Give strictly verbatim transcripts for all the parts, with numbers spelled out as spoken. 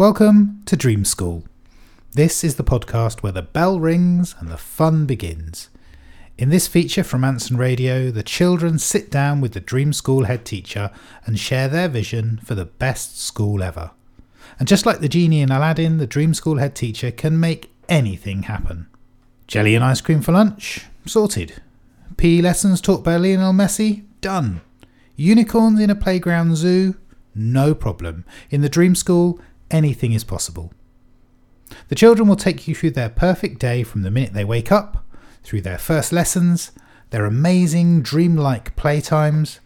Welcome to Dream School. This is the podcast where the bell rings and the fun begins. In this feature from Anson Radio, the children sit down with the Dream School head teacher and share their vision for the best school ever. And just like the genie in Aladdin, the Dream School head teacher can make anything happen. Jelly and ice cream for lunch? Sorted. P E lessons taught by Lionel Messi? Done. Unicorns in a playground zoo? No problem. In the Dream School, anything is possible. The children will take you through their perfect day from the minute they wake up, through their first lessons, their amazing dreamlike playtimes,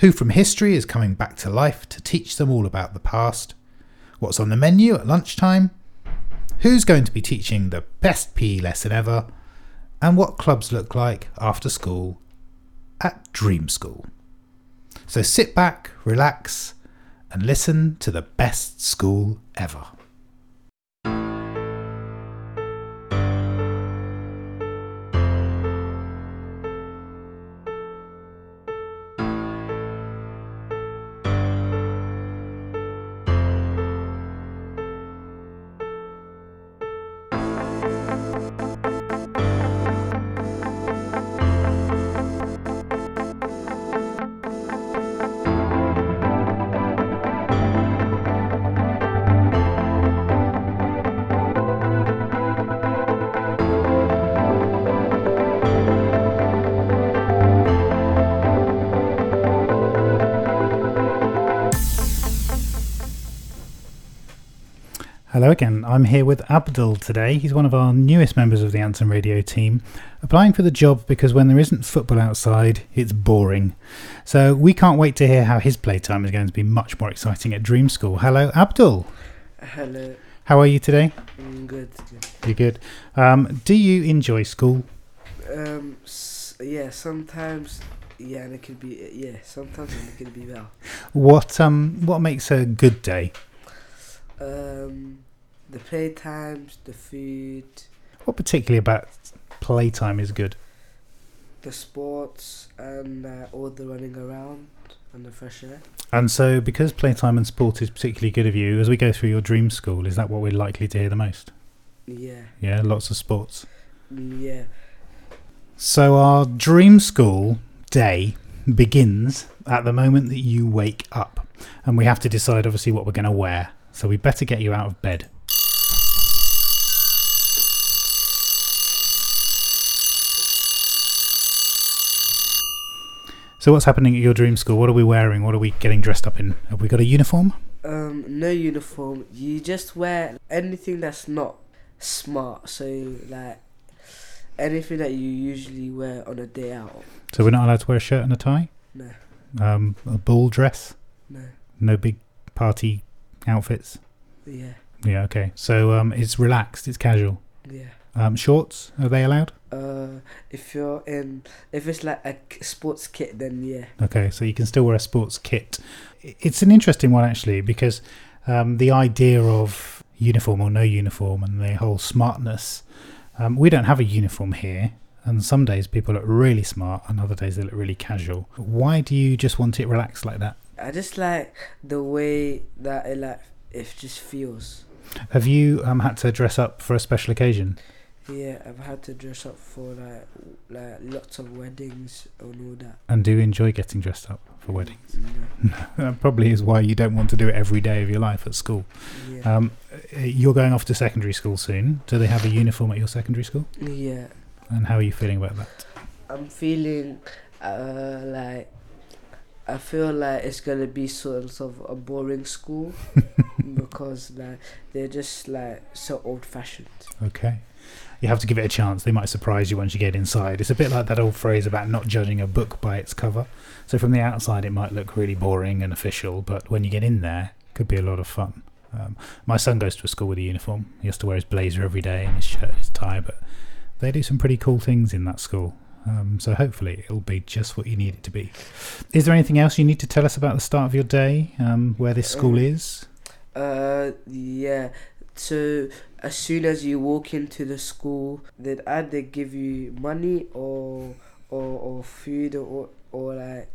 who from history is coming back to life to teach them all about the past, what's on the menu at lunchtime, who's going to be teaching the best P E lesson ever, and what clubs look like after school at Dream School. So sit back, relax, and listen to the best school ever. Hello again, I'm here with Abdul today. He's one of our newest members of the Anthem Radio team, applying for the job because when there isn't football outside, it's boring. So we can't wait to hear how his playtime is going to be much more exciting at Dream School. Hello, Abdul. Hello. How are you today? I'm good. good. You're good. Um, do you enjoy school? Um, yeah, sometimes... Yeah, and it could be... Yeah, sometimes it could be well. What, um, what makes a good day? Um... The playtimes, the food. What particularly about playtime is good? The sports and uh, all the running around and the fresh air. And so because playtime and sport is particularly good of you, as we go through your Dream School, is that what we're likely to hear the most? Yeah. Yeah, lots of sports. Yeah. So our Dream School day begins at the moment that you wake up. And we have to decide, obviously, what we're going to wear. So we better get you out of bed. So what's happening at your Dream School? What are we wearing? What are we getting dressed up in? Have we got a uniform? Um, no uniform. You just wear anything that's not smart. So, like, anything that you usually wear on a day out. So we're not allowed to wear a shirt and a tie? No. Um, a ball dress? No. No big party outfits? Yeah. Yeah, okay. So um, it's relaxed. It's casual? Yeah. Um, shorts, are they allowed? Uh, if you're in, if it's like a sports kit, then yeah. Okay, so you can still wear a sports kit. It's an interesting one actually, because um, the idea of uniform or no uniform and the whole smartness, um, we don't have a uniform here, and some days people look really smart and other days they look really casual. Why do you just want it relaxed like that? I just like the way that it, like, it just feels. Have you um, had to dress up for a special occasion? Yeah, I've had to dress up for like like lots of weddings and all that. And do you enjoy getting dressed up for weddings? No. That probably is why you don't want to do it every day of your life at school. Yeah. Um, you're going off to secondary school soon. Do they have a uniform at your secondary school? Yeah. And how are you feeling about that? I'm feeling uh, like... I feel like it's going to be sort of a boring school because like they're just like so old-fashioned. Okay. You have to give it a chance. They might surprise you once you get inside. It's a bit like that old phrase about not judging a book by its cover. So from the outside, it might look really boring and official, but when you get in there, it could be a lot of fun. Um, my son goes to a school with a uniform. He has to wear his blazer every day and his shirt, his tie, but they do some pretty cool things in that school. Um, so hopefully it'll be just what you need it to be. Is there anything else you need to tell us about the start of your day, um, where this school um, is? Uh, yeah, so as soon as you walk into the school, they'd either give you money or or, or food or, or, or like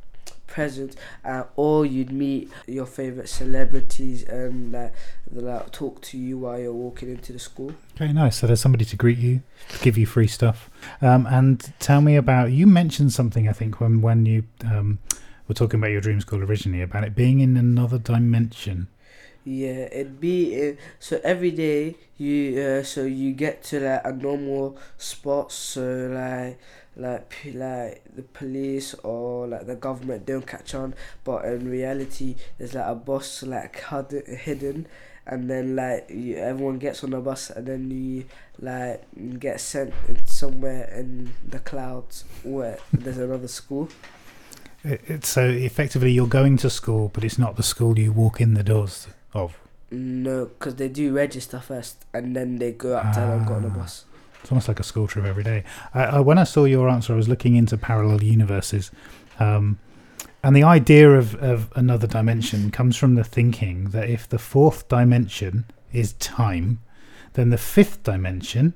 presents, uh, or you'd meet your favourite celebrities and uh, they'll uh, talk to you while you're walking into the school. Very nice. So there's somebody to greet you, to give you free stuff. Um, and tell me about, you mentioned something, I think, when, when you um, were talking about your dream school originally, about it being in another dimension. Yeah, it'd be uh, so every day you uh, so you get to like a normal spot, so like like p- like the police or like the government don't catch on, but in reality there's like a bus like hud- hidden, and then like you, everyone gets on the bus and then you like get sent in somewhere in the clouds where there's another school. It, it, so effectively you're going to school, but it's not the school you walk in the doors of. No, because they do register first and then they go up ah, to and go on the bus. It's almost like a school trip every day. I, I, when I saw your answer, I was looking into parallel universes, um, and the idea of, of another dimension comes from the thinking that if the fourth dimension is time, then the fifth dimension,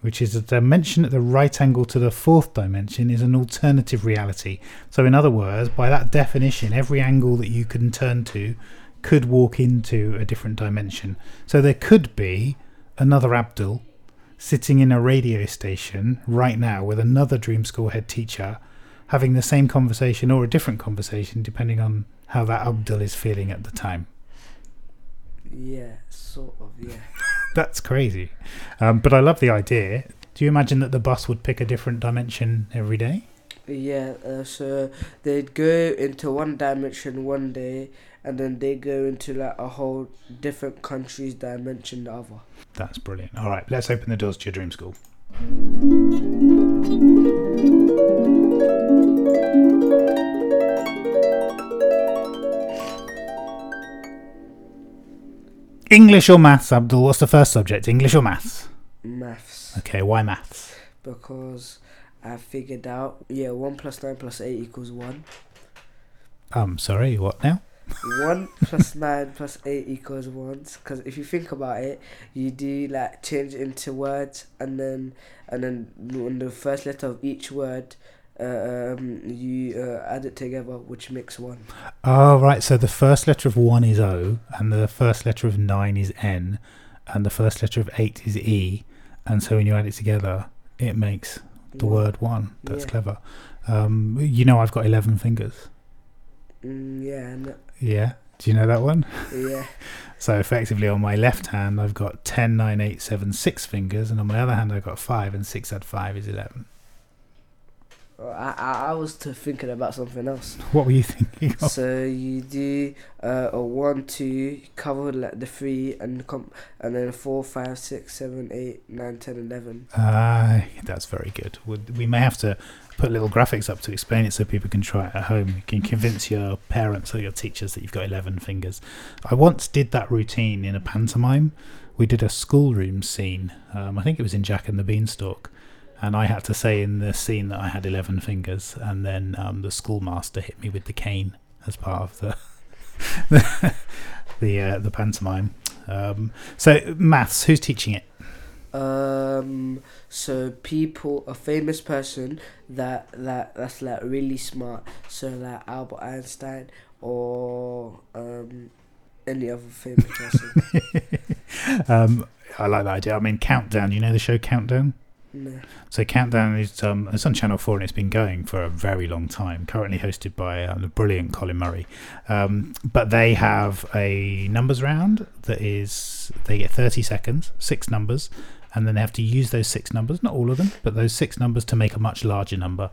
which is a dimension at the right angle to the fourth dimension, is an alternative reality. So in other words, by that definition, every angle that you can turn to could walk into a different dimension. So there could be another Abdul sitting in a radio station right now with another Dream School head teacher having the same conversation or a different conversation depending on how that Abdul is feeling at the time. Yeah, sort of, yeah. That's crazy. Um, but I love the idea. Do you imagine that the bus would pick a different dimension every day? Yeah, uh, so they'd go into one dimension one day, and then they go into like a whole different country's dimension the other. That's brilliant. All right, let's open the doors to your dream school. English or maths, Abdul? What's the first subject, English or maths? Maths. Okay, why maths? Because I figured out, yeah, one plus nine plus eight equals one. Um, sorry, what now? one plus nine plus eight equals one, because if you think about it, you do like change into words, and then and then on the first letter of each word, um, you uh, add it together, which makes one. Oh, right. So the first letter of one is O, and the first letter of nine is N, and the first letter of eight is E, and so when you add it together, it makes the one. Word one. That's yeah. Clever. Um, you know, I've got eleven fingers. Mm, yeah. No. Yeah. Do you know that one? Yeah. So effectively on my left hand I've got ten, nine, eight, seven, six fingers, and on my other hand I've got five, and six add five is eleven. I, I, I was thinking about something else. What were you thinking of? So you do uh, a one, two, cover like the three, and com- and then four, five, six, seven, eight, nine, ten, eleven. Ah, that's very good. We may have to put little graphics up to explain it so people can try it at home. You can convince your parents or your teachers that you've got eleven fingers. I once did that routine in a pantomime. We did a schoolroom scene. Um, I think it was in Jack and the Beanstalk. And I had to say in the scene that I had eleven fingers, and then um, the schoolmaster hit me with the cane as part of the the the, uh, the pantomime. Um, so maths, who's teaching it? Um, so people, a famous person that that that's like really smart, so like Albert Einstein or um, any other famous person. um, I like that idea. I mean, Countdown. You know the show Countdown? No. So Countdown is um, it's on Channel four, and it's been going for a very long time, currently hosted by uh, the brilliant Colin Murray, um, but they have a numbers round that is, they get thirty seconds, six numbers, and then they have to use those six numbers, not all of them, but those six numbers to make a much larger number.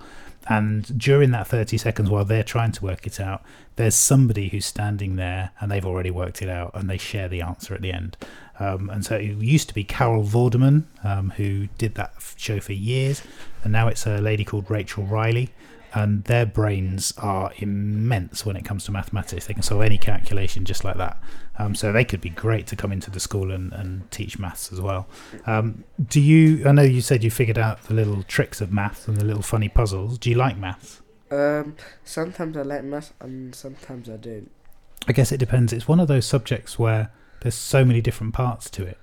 And during that thirty seconds while they're trying to work it out, there's somebody who's standing there and they've already worked it out, and they share the answer at the end. Um, and so it used to be Carol Vorderman, um, who did that show for years, and now it's a lady called Rachel Riley, and their brains are immense when it comes to mathematics. They can solve any calculation just like that. Um, so they could be great to come into the school and, and teach maths as well. Um, do you, I know you said you figured out the little tricks of maths and the little funny puzzles. Do you like maths? Um, sometimes I like maths and sometimes I don't. I guess it depends. It's one of those subjects where there's so many different parts to it.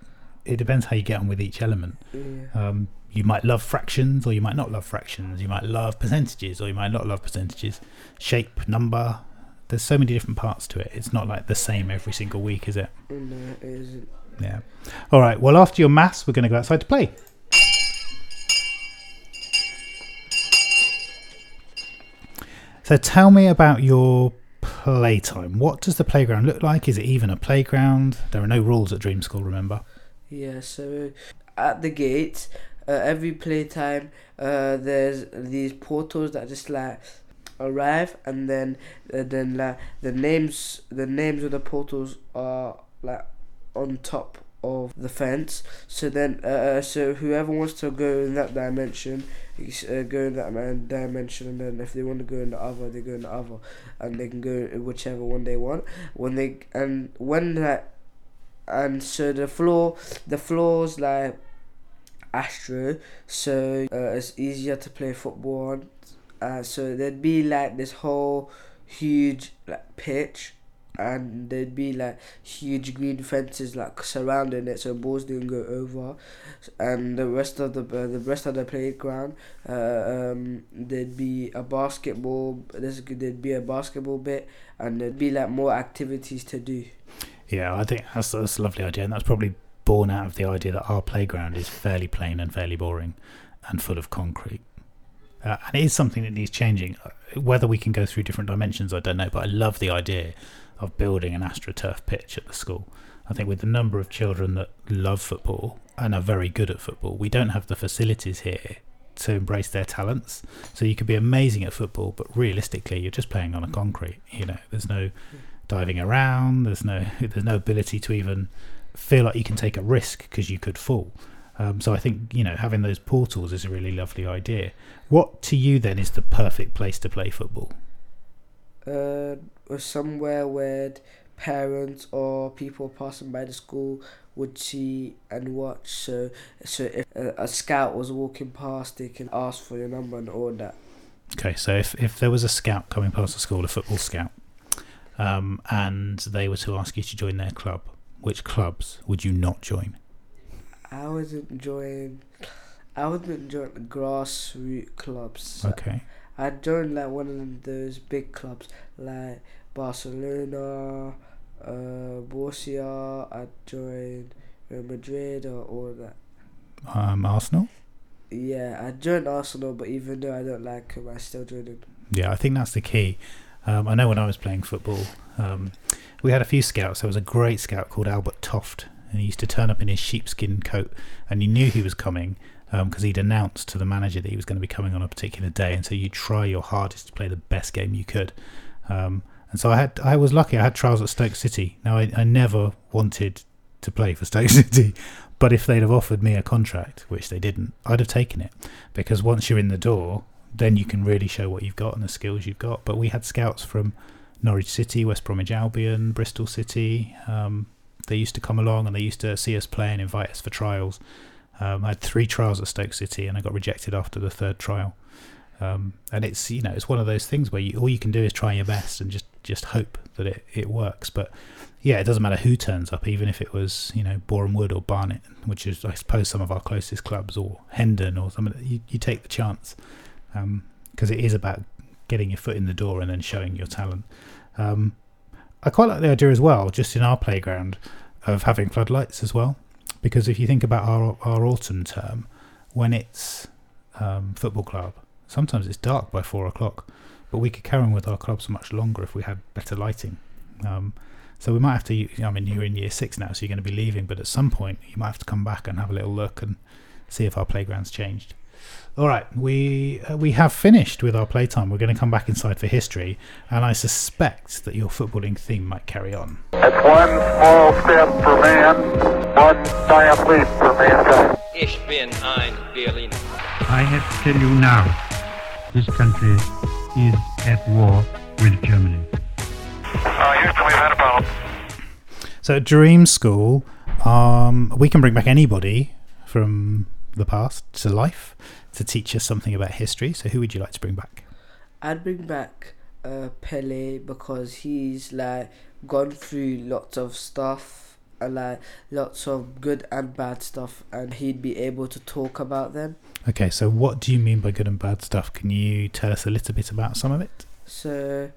it depends how you get on with each element. Yeah. Um, you might love fractions or you might not love fractions. You might love percentages or you might not love percentages. Shape, number, there's so many different parts to it. It's not like the same every single week, is it? No, it isn't. Yeah. All right. Well, after your maths, we're going to go outside to play. So tell me about your playtime. What does the playground look like? Is it even a playground? There are no rules at Dream School, remember? Yeah, so at the gate, uh, every playtime, uh, there's these portals that just like arrive, and then uh, then like the names, the names of the portals are like on top of the fence. So then, uh, so whoever wants to go in that dimension. Uh, go in that dimension, and then if they want to go in the other, they go in the other, and they can go whichever one they want. When they and when that, and so the floor, the floor's like Astro, so uh, it's easier to play football on. Uh, so there'd be like this whole huge like pitch, and there'd be like huge green fences like surrounding it, so balls didn't go over. And the rest of the uh, the rest of the playground, uh, um, there'd be a basketball. There's, there'd be a basketball bit, and there'd be like more activities to do. Yeah, I think that's that's a lovely idea, and that's probably born out of the idea that our playground is fairly plain and fairly boring, and full of concrete. Uh, and it is something that needs changing. Whether we can go through different dimensions, I don't know. But I love the idea of building an AstroTurf pitch at the school. I think with the number of children that love football and are very good at football, we don't have the facilities here to embrace their talents. So you could be amazing at football, but realistically, you're just playing on a concrete. You know, there's no diving around. There's no there's no ability to even feel like you can take a risk because you could fall. Um, so I think, you know, having those portals is a really lovely idea. What to you then is the perfect place to play football? Uh, or somewhere where parents or people passing by the school would see and watch. So, so if a, a scout was walking past, they can ask for your number and all that. Okay, so if, if there was a scout coming past the school, a football scout, um, and they were to ask you to join their club, which clubs would you not join? I wouldn't join. I wouldn't join the grassroots clubs. Okay. I'd join like one of those big clubs, like Barcelona, uh, Borussia. I'd join Real Madrid or all that. Um, Arsenal. Yeah, I'd join Arsenal, but even though I don't like him, I still join him. Yeah, I think that's the key. Um, I know when I was playing football, um, we had a few scouts. There was a great scout called Albert Toft. And he used to turn up in his sheepskin coat, and you knew he was coming because um, he'd announced to the manager that he was going to be coming on a particular day, and so you try your hardest to play the best game you could. Um, and so I had, I was lucky. I had trials at Stoke City. Now I, I never wanted to play for Stoke City, but if they'd have offered me a contract, which they didn't, I'd have taken it, because once you're in the door, then you can really show what you've got and the skills you've got. But we had scouts from Norwich City, West Bromwich Albion, Bristol City. Um, They used to come along and they used to see us play and invite us for trials. Um, I had three trials at Stoke City and I got rejected after the third trial. Um, and it's, you know, it's one of those things where you, all you can do is try your best and just, just hope that it, it works. But yeah, it doesn't matter who turns up, even if it was, you know, Boreham Wood or Barnet, which is, I suppose, some of our closest clubs, or Hendon or something. You, you take the chance because um, it is about getting your foot in the door and then showing your talent. Um, I quite like the idea as well, just in our playground, of having floodlights as well, because if you think about our our autumn term, when it's um, football club, sometimes it's dark by four o'clock, but we could carry on with our clubs much longer if we had better lighting. Um, so we might have to, I mean, you're in year six now, so you're going to be leaving, but at some point you might have to come back and have a little look and see if our playground's changed. All right, we uh, we have finished with our playtime. We're going to come back inside for history, and I suspect that your footballing theme might carry on. It's one small step for man, one giant leap for mankind. Ich bin ein Berliner. I have to tell you now, this country is at war with Germany. Uh, Houston, we've had a problem. So at Dream School, um, we can bring back anybody from the past to life to teach us something about history. So who would you like to bring back? I'd bring back uh, Pelé, because he's like gone through lots of stuff uh, like lots of good and bad stuff, and he'd be able to talk about them. Okay, so what do you mean by good and bad stuff? Can you tell us a little bit about some of it? So,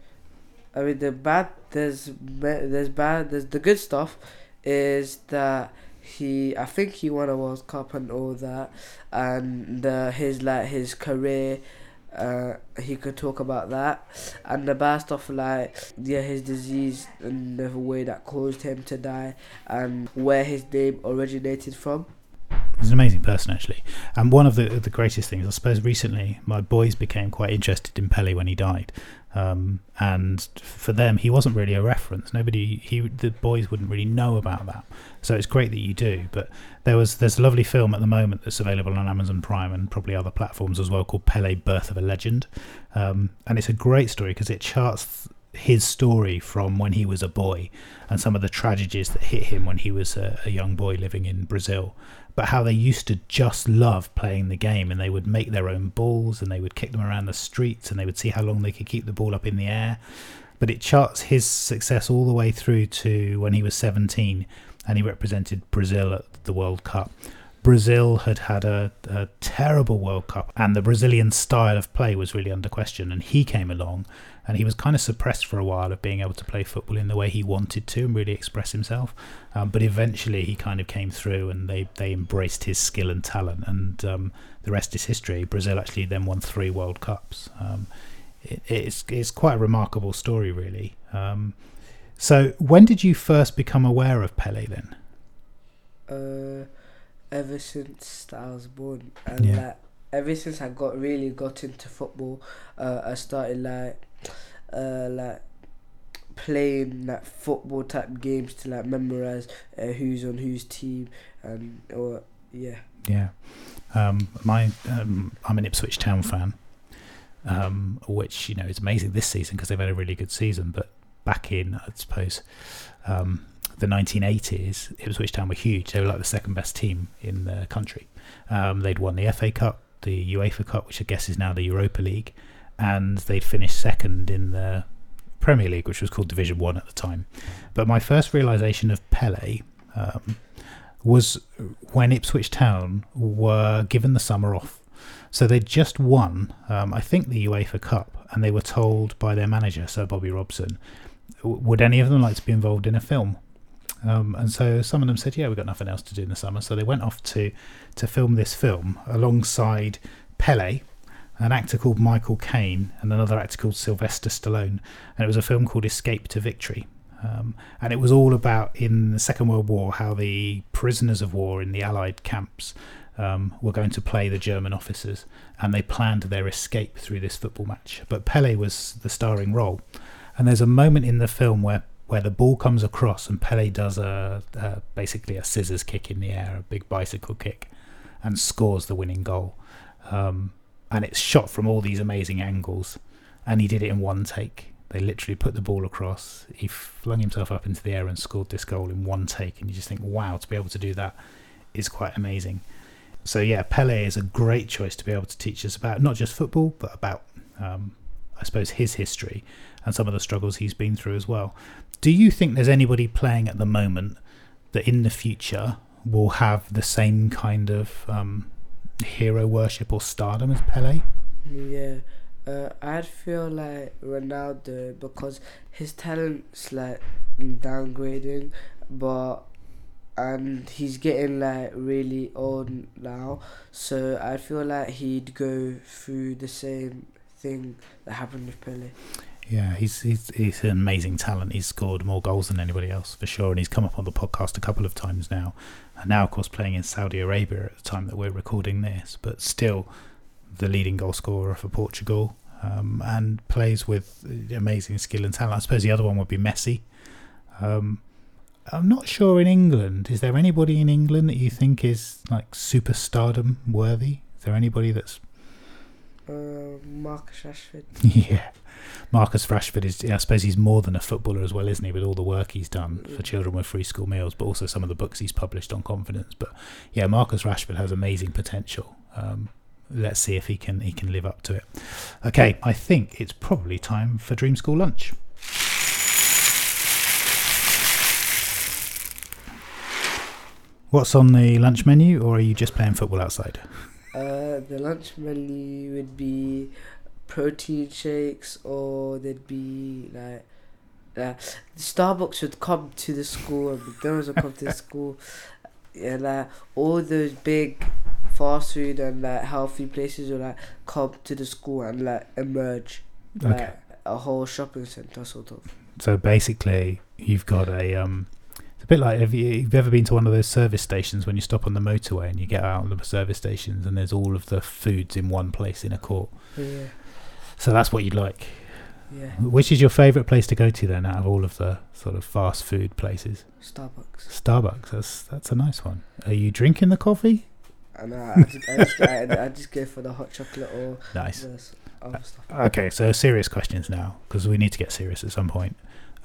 I mean, the bad, there's there's bad, there's the good stuff is that he, I think he won a World Cup and all that, and the, his like his career. Uh, he could talk about that, and the bad stuff like yeah his disease and the way that caused him to die and where his name originated from. He's an amazing person, actually, and one of the the greatest things, I suppose, recently my boys became quite interested in Pelé when he died, um, and for them he wasn't really a reference. Nobody he the boys wouldn't really know about that, so it's great that you do. But there was there's a lovely film at the moment that's available on Amazon Prime and probably other platforms as well, called Pelé: Birth of a Legend, um, and it's a great story because it charts his story from when he was a boy and some of the tragedies that hit him when he was a, a young boy living in Brazil, but how they used to just love playing the game, and they would make their own balls and they would kick them around the streets and they would see how long they could keep the ball up in the air. But it charts his success all the way through to when he was seventeen and he represented Brazil at the World Cup. Brazil had had a, a terrible World Cup, and the Brazilian style of play was really under question, and he came along and he was kind of suppressed for a while of being able to play football in the way he wanted to and really express himself, um, but eventually he kind of came through and they, they embraced his skill and talent, and um, the rest is history. Brazil actually then won three World Cups. Um, it, it's, it's quite a remarkable story, really. Um, so when did you first become aware of Pelé then? Uh... Ever since I was born, and yeah. like ever since I got really got into football, uh, I started like, uh, like playing like football type games to like memorize uh, who's on whose team and or yeah. Yeah, um, my um, I'm an Ipswich Town fan, um, which you know is amazing this season because they've had a really good season. But back in, I suppose. Um, the nineteen eighties, Ipswich Town were huge. They were like the second best team in the country. Um, they'd won the F A Cup, the UEFA Cup, which I guess is now the Europa League, and they'd finished second in the Premier League, which was called Division One at the time. But my first realisation of Pelé um, was when Ipswich Town were given the summer off. So they'd just won, um, I think, the UEFA Cup, and they were told by their manager, Sir Bobby Robson, would any of them like to be involved in a film? Um, and so some of them said, yeah, we've got nothing else to do in the summer. So they went off to, to film this film alongside Pelé, an actor called Michael Caine, and another actor called Sylvester Stallone. And it was a film called Escape to Victory. Um, and it was all about, in the Second World War, how the prisoners of war in the Allied camps um, were going to play the German officers. And they planned their escape through this football match. But Pelé was the starring role. And there's a moment in the film where where the ball comes across and Pelé does a, a basically a scissors kick in the air, a big bicycle kick, and scores the winning goal. Um, and it's shot from all these amazing angles, and he did it in one take. They literally put the ball across, he flung himself up into the air and scored this goal in one take, and you just think, wow, to be able to do that is quite amazing. So yeah, Pelé is a great choice to be able to teach us about not just football, but about um, I suppose his history and some of the struggles he's been through as well. Do you think there's anybody playing at the moment that in the future will have the same kind of um, hero worship or stardom as Pelé? Yeah, uh, I'd feel like Ronaldo, because his talent's like downgrading, but and he's getting like really old now, so I feel like he'd go through the same thing that happened with Pelé. Yeah, he's, he's he's an amazing talent. He's scored more goals than anybody else, for sure, and he's come up on the podcast a couple of times now. And now, of course, playing in Saudi Arabia at the time that we're recording this, but still the leading goal scorer for Portugal, um, and plays with amazing skill and talent. I suppose the other one would be Messi. Um, I'm not sure in England. Is there anybody in England that you think is like superstardom worthy? Is there anybody that's... Uh, Marcus Rashford. Yeah, Marcus Rashford is, I suppose he's more than a footballer as well, isn't he, with all the work he's done for children with free school meals, but also some of the books he's published on confidence. But yeah, Marcus Rashford has amazing potential. Um, let's see if he can he can live up to it. Okay, I think it's probably time for Dream School Lunch. What's on the lunch menu, or are you just playing football outside? Uh, the lunch menu would be protein shakes, or there'd be like uh, Starbucks would come to the school, and McDonald's would come to the school, and like all those big fast food and like healthy places would like come to the school and like emerge, okay, like a whole shopping centre sort of. So basically, you've got a um. A bit like, have you, have you ever been to one of those service stations when you stop on the motorway and you get out of the service stations and there's all of the foods in one place in a court? Yeah. So that's what you'd like. Yeah. Which is your favourite place to go to then, out of all of the sort of fast food places? Starbucks. Starbucks. That's that's a nice one. Are you drinking the coffee? I know. I just, I just, I, I just go for the hot chocolate or nice. The other stuff. Okay, so serious questions now, because we need to get serious at some point.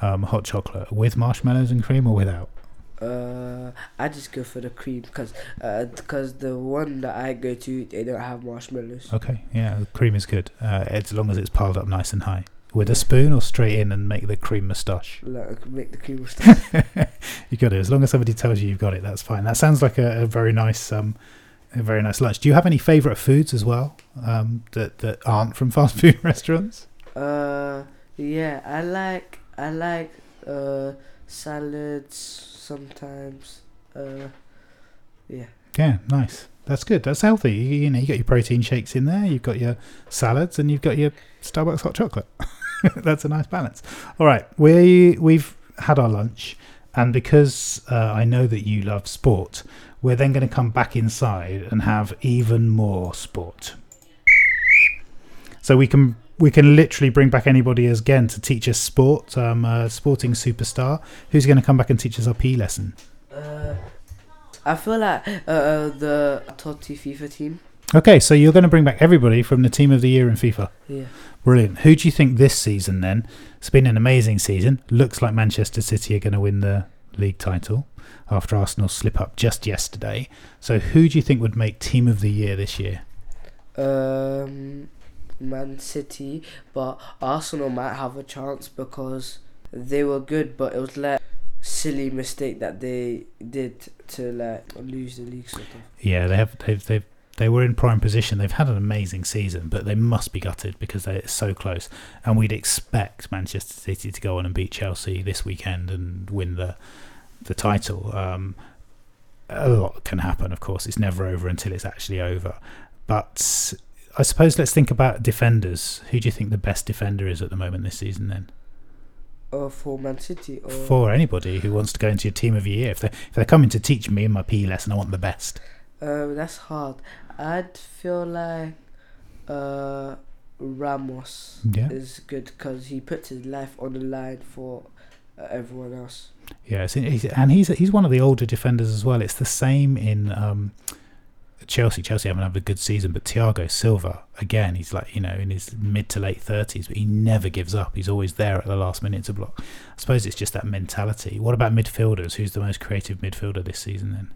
Um, hot chocolate with marshmallows and cream or without? Uh, I just go for the cream because uh, because the one that I go to, they don't have marshmallows. Okay, yeah, cream is good uh, as long as it's piled up nice and high. With yeah. a spoon or straight in and make the cream moustache? Look, make the cream moustache. You got it. As long as somebody tells you you've got it, that's fine. That sounds like a, a very nice um, a very nice lunch. Do you have any favourite foods as well um, that that aren't from fast food restaurants? Uh, yeah, I like. I like uh, salads sometimes. Uh, yeah. Yeah, nice. That's good. That's healthy. You, you know, you got your protein shakes in there. You've got your salads, and you've got your Starbucks hot chocolate. That's a nice balance. All right, we we've had our lunch, and because uh, I know that you love sport, we're then going to come back inside and have even more sport. So we can. We can literally bring back anybody again to teach us sport, um, a sporting superstar. Who's going to come back and teach us our P E lesson? Uh, I feel like uh, the Totti FIFA team. Okay, so you're going to bring back everybody from the team of the year in FIFA. Yeah. Brilliant. Who do you think this season then? It's been an amazing season. Looks like Manchester City are going to win the league title after Arsenal's slip up just yesterday. So who do you think would make team of the year this year? Um... Man City, but Arsenal might have a chance because they were good, but it was like silly mistake that they did to like lose the league sort of. Yeah, they have they've, they've they were in prime position. They've had an amazing season, but they must be gutted because they're so close. And we'd expect Manchester City to go on and beat Chelsea this weekend and win the the title. Um, a lot can happen, of course. It's never over until it's actually over, but. I suppose let's think about defenders. Who do you think the best defender is at the moment this season then? Uh, for Man City? Or for anybody who wants to go into your team of the year. If they're, if they're coming to teach me in my P E lesson, I want the best. Uh, that's hard. I'd feel like uh, Ramos yeah. is good because he puts his life on the line for uh, everyone else. Yeah, it's, it's, and he's he's one of the older defenders as well. It's the same in... Um, Chelsea, Chelsea haven't had a good season, but Thiago Silva, again, he's like, you know, in his mid to late thirties, but he never gives up. He's always there at the last minute to block. I suppose it's just that mentality. What about midfielders? Who's the most creative midfielder this season then?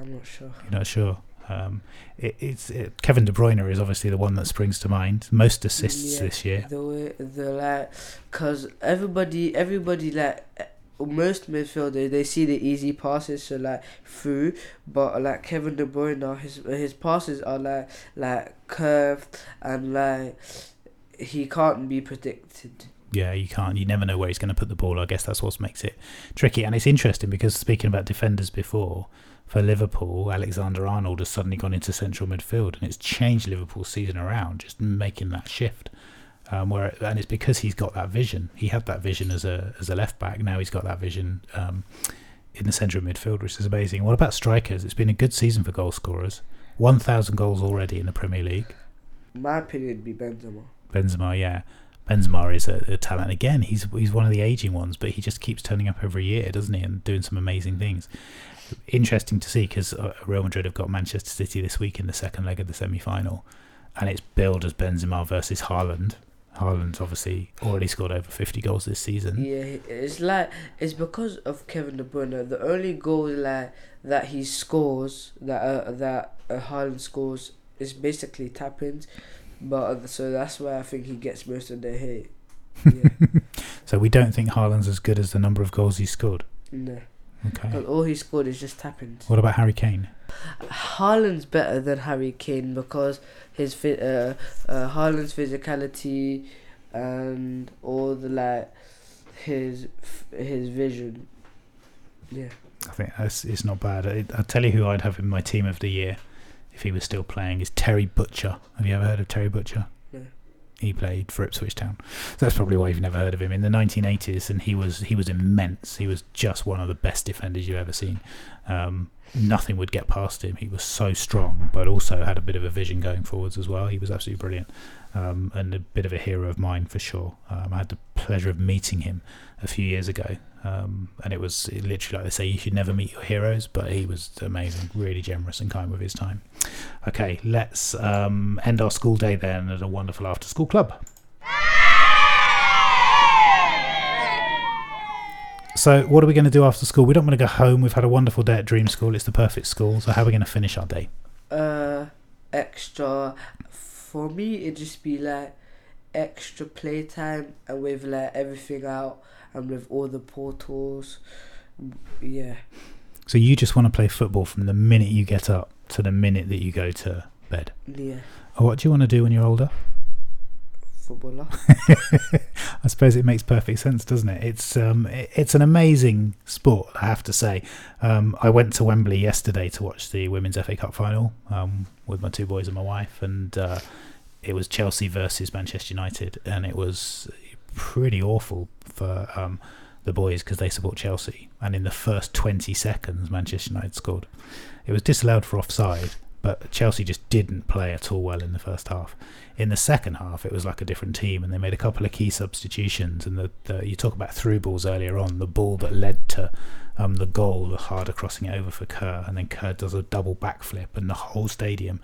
I'm not sure. You're not sure? Um, it, it's it, Kevin De Bruyne is obviously the one that springs to mind. Most assists yeah, this year. The way, the like, because everybody, everybody like... most midfielders, they see the easy passes, so like through, but like Kevin De Bruyne, his his passes are like like curved and like he can't be predicted. Yeah, you can't. You never know where he's going to put the ball. I guess that's what makes it tricky. And it's interesting because speaking about defenders before, for Liverpool, Alexander Arnold has suddenly gone into central midfield and it's changed Liverpool's season around, just making that shift. Um, where and it's because he's got that vision. He had that vision as a as a left back. Now he's got that vision um, in the centre of midfield, which is amazing. What about strikers? It's been a good season for goal scorers. One thousand goals already in the Premier League. My opinion would be Benzema. Benzema, yeah, Benzema is a, a talent again. He's he's one of the ageing ones, but he just keeps turning up every year, doesn't he? And doing some amazing things. Interesting to see because uh, Real Madrid have got Manchester City this week in the second leg of the semi final, and it's billed as Benzema versus Haaland. Haaland's obviously already scored over fifty goals this season. Yeah, it's like it's because of Kevin De Bruyne. The only goal like that he scores that uh, that uh, Haaland scores is basically tap-ins, but so that's why I think he gets most of the hate. Yeah. So we don't think Haaland's as good as the number of goals he scored. No. Okay. Like, all he scored has just happened. What about Harry Kane? Haaland's better than Harry Kane because his uh, uh, Haaland's physicality and all the like his his vision. Yeah. I think that's, it's not bad. I, I'll tell you who I'd have in my team of the year if he was still playing is Terry Butcher. Have you ever heard of Terry Butcher? No. He played for Ipswich Town. So that's probably why you've never heard of him. In the nineteen eighties, and he was he was immense. He was just one of the best defenders you've ever seen. Um, nothing would get past him. He was so strong, but also had a bit of a vision going forwards as well. He was absolutely brilliant, um, and a bit of a hero of mine for sure. Um, I had the pleasure of meeting him a few years ago. Um, and it was literally like they say, you should never meet your heroes, but he was amazing, really generous and kind with his time. Okay, let's um, end our school day then at a wonderful after school club. So what are we going to do after school? We don't want to go home. We've had a wonderful day at Dream School. It's the perfect school. So how are we going to finish our day? Uh, extra. For me, it'd just be like extra playtime and with like everything out. And with all the portals, yeah. So you just want to play football from the minute you get up to the minute that you go to bed? Yeah. Or what do you want to do when you're older? Footballer. I suppose it makes perfect sense, doesn't it? It's um, it, it's an amazing sport, I have to say. Um, I went to Wembley yesterday to watch the Women's F A Cup final um, with my two boys and my wife, and uh, it was Chelsea versus Manchester United, and it was... pretty awful for um, the boys because they support Chelsea, and in the first twenty seconds Manchester United scored. It was disallowed for offside, but Chelsea just didn't play at all well in the first half. In the second half it was like a different team, and they made a couple of key substitutions, and the, the you talk about through balls earlier on, the ball that led to um, the goal, the harder crossing it over for Kerr, and then Kerr does a double backflip and the whole stadium,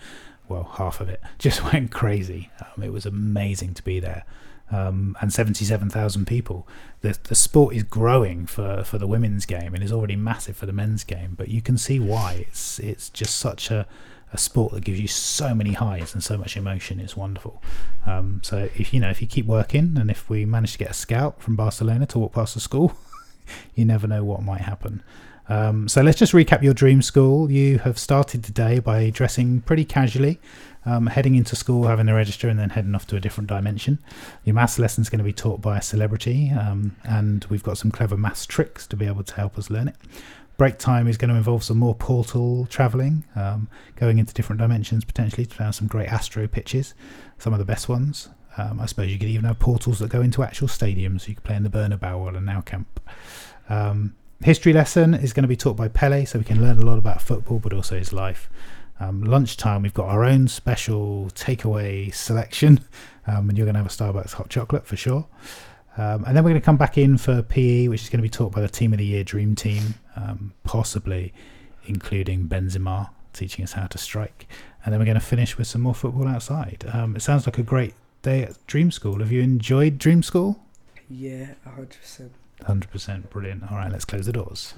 well half of it, just went crazy. Um, it was amazing to be there. Um, and seventy-seven thousand people. The the sport is growing for, for the women's game and is already massive for the men's game, but you can see why. It's it's just such a, a sport that gives you so many highs and so much emotion. It's wonderful. Um, so if you know if you keep working, and if we manage to get a scout from Barcelona to walk past the school, you never know what might happen. Um, so let's just recap your dream school. You have started today by dressing pretty casually, um, heading into school, having to register, and then heading off to a different dimension. Your maths lesson is going to be taught by a celebrity, um, and we've got some clever maths tricks to be able to help us learn it. Break time is going to involve some more portal travelling, um, going into different dimensions potentially to find some great astro pitches, some of the best ones. Um, I suppose you could even have portals that go into actual stadiums, so you could play in the Bernabeu or the Nou Camp. Um, History lesson is going to be taught by Pelé, so we can learn a lot about football, but also his life. Um, lunchtime, we've got our own special takeaway selection, um, and you're going to have a Starbucks hot chocolate for sure. Um, and then we're going to come back in for P E, which is going to be taught by the Team of the Year Dream Team, um, possibly including Benzema, teaching us how to strike. And then we're going to finish with some more football outside. Um, it sounds like a great day at Dream School. Have you enjoyed Dream School? Yeah, one hundred percent. one hundred percent brilliant. All right, let's close the doors.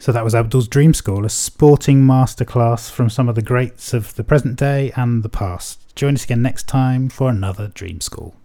So that was Abdul's Dream School, a sporting masterclass from some of the greats of the present day and the past. Join us again next time for another Dream School.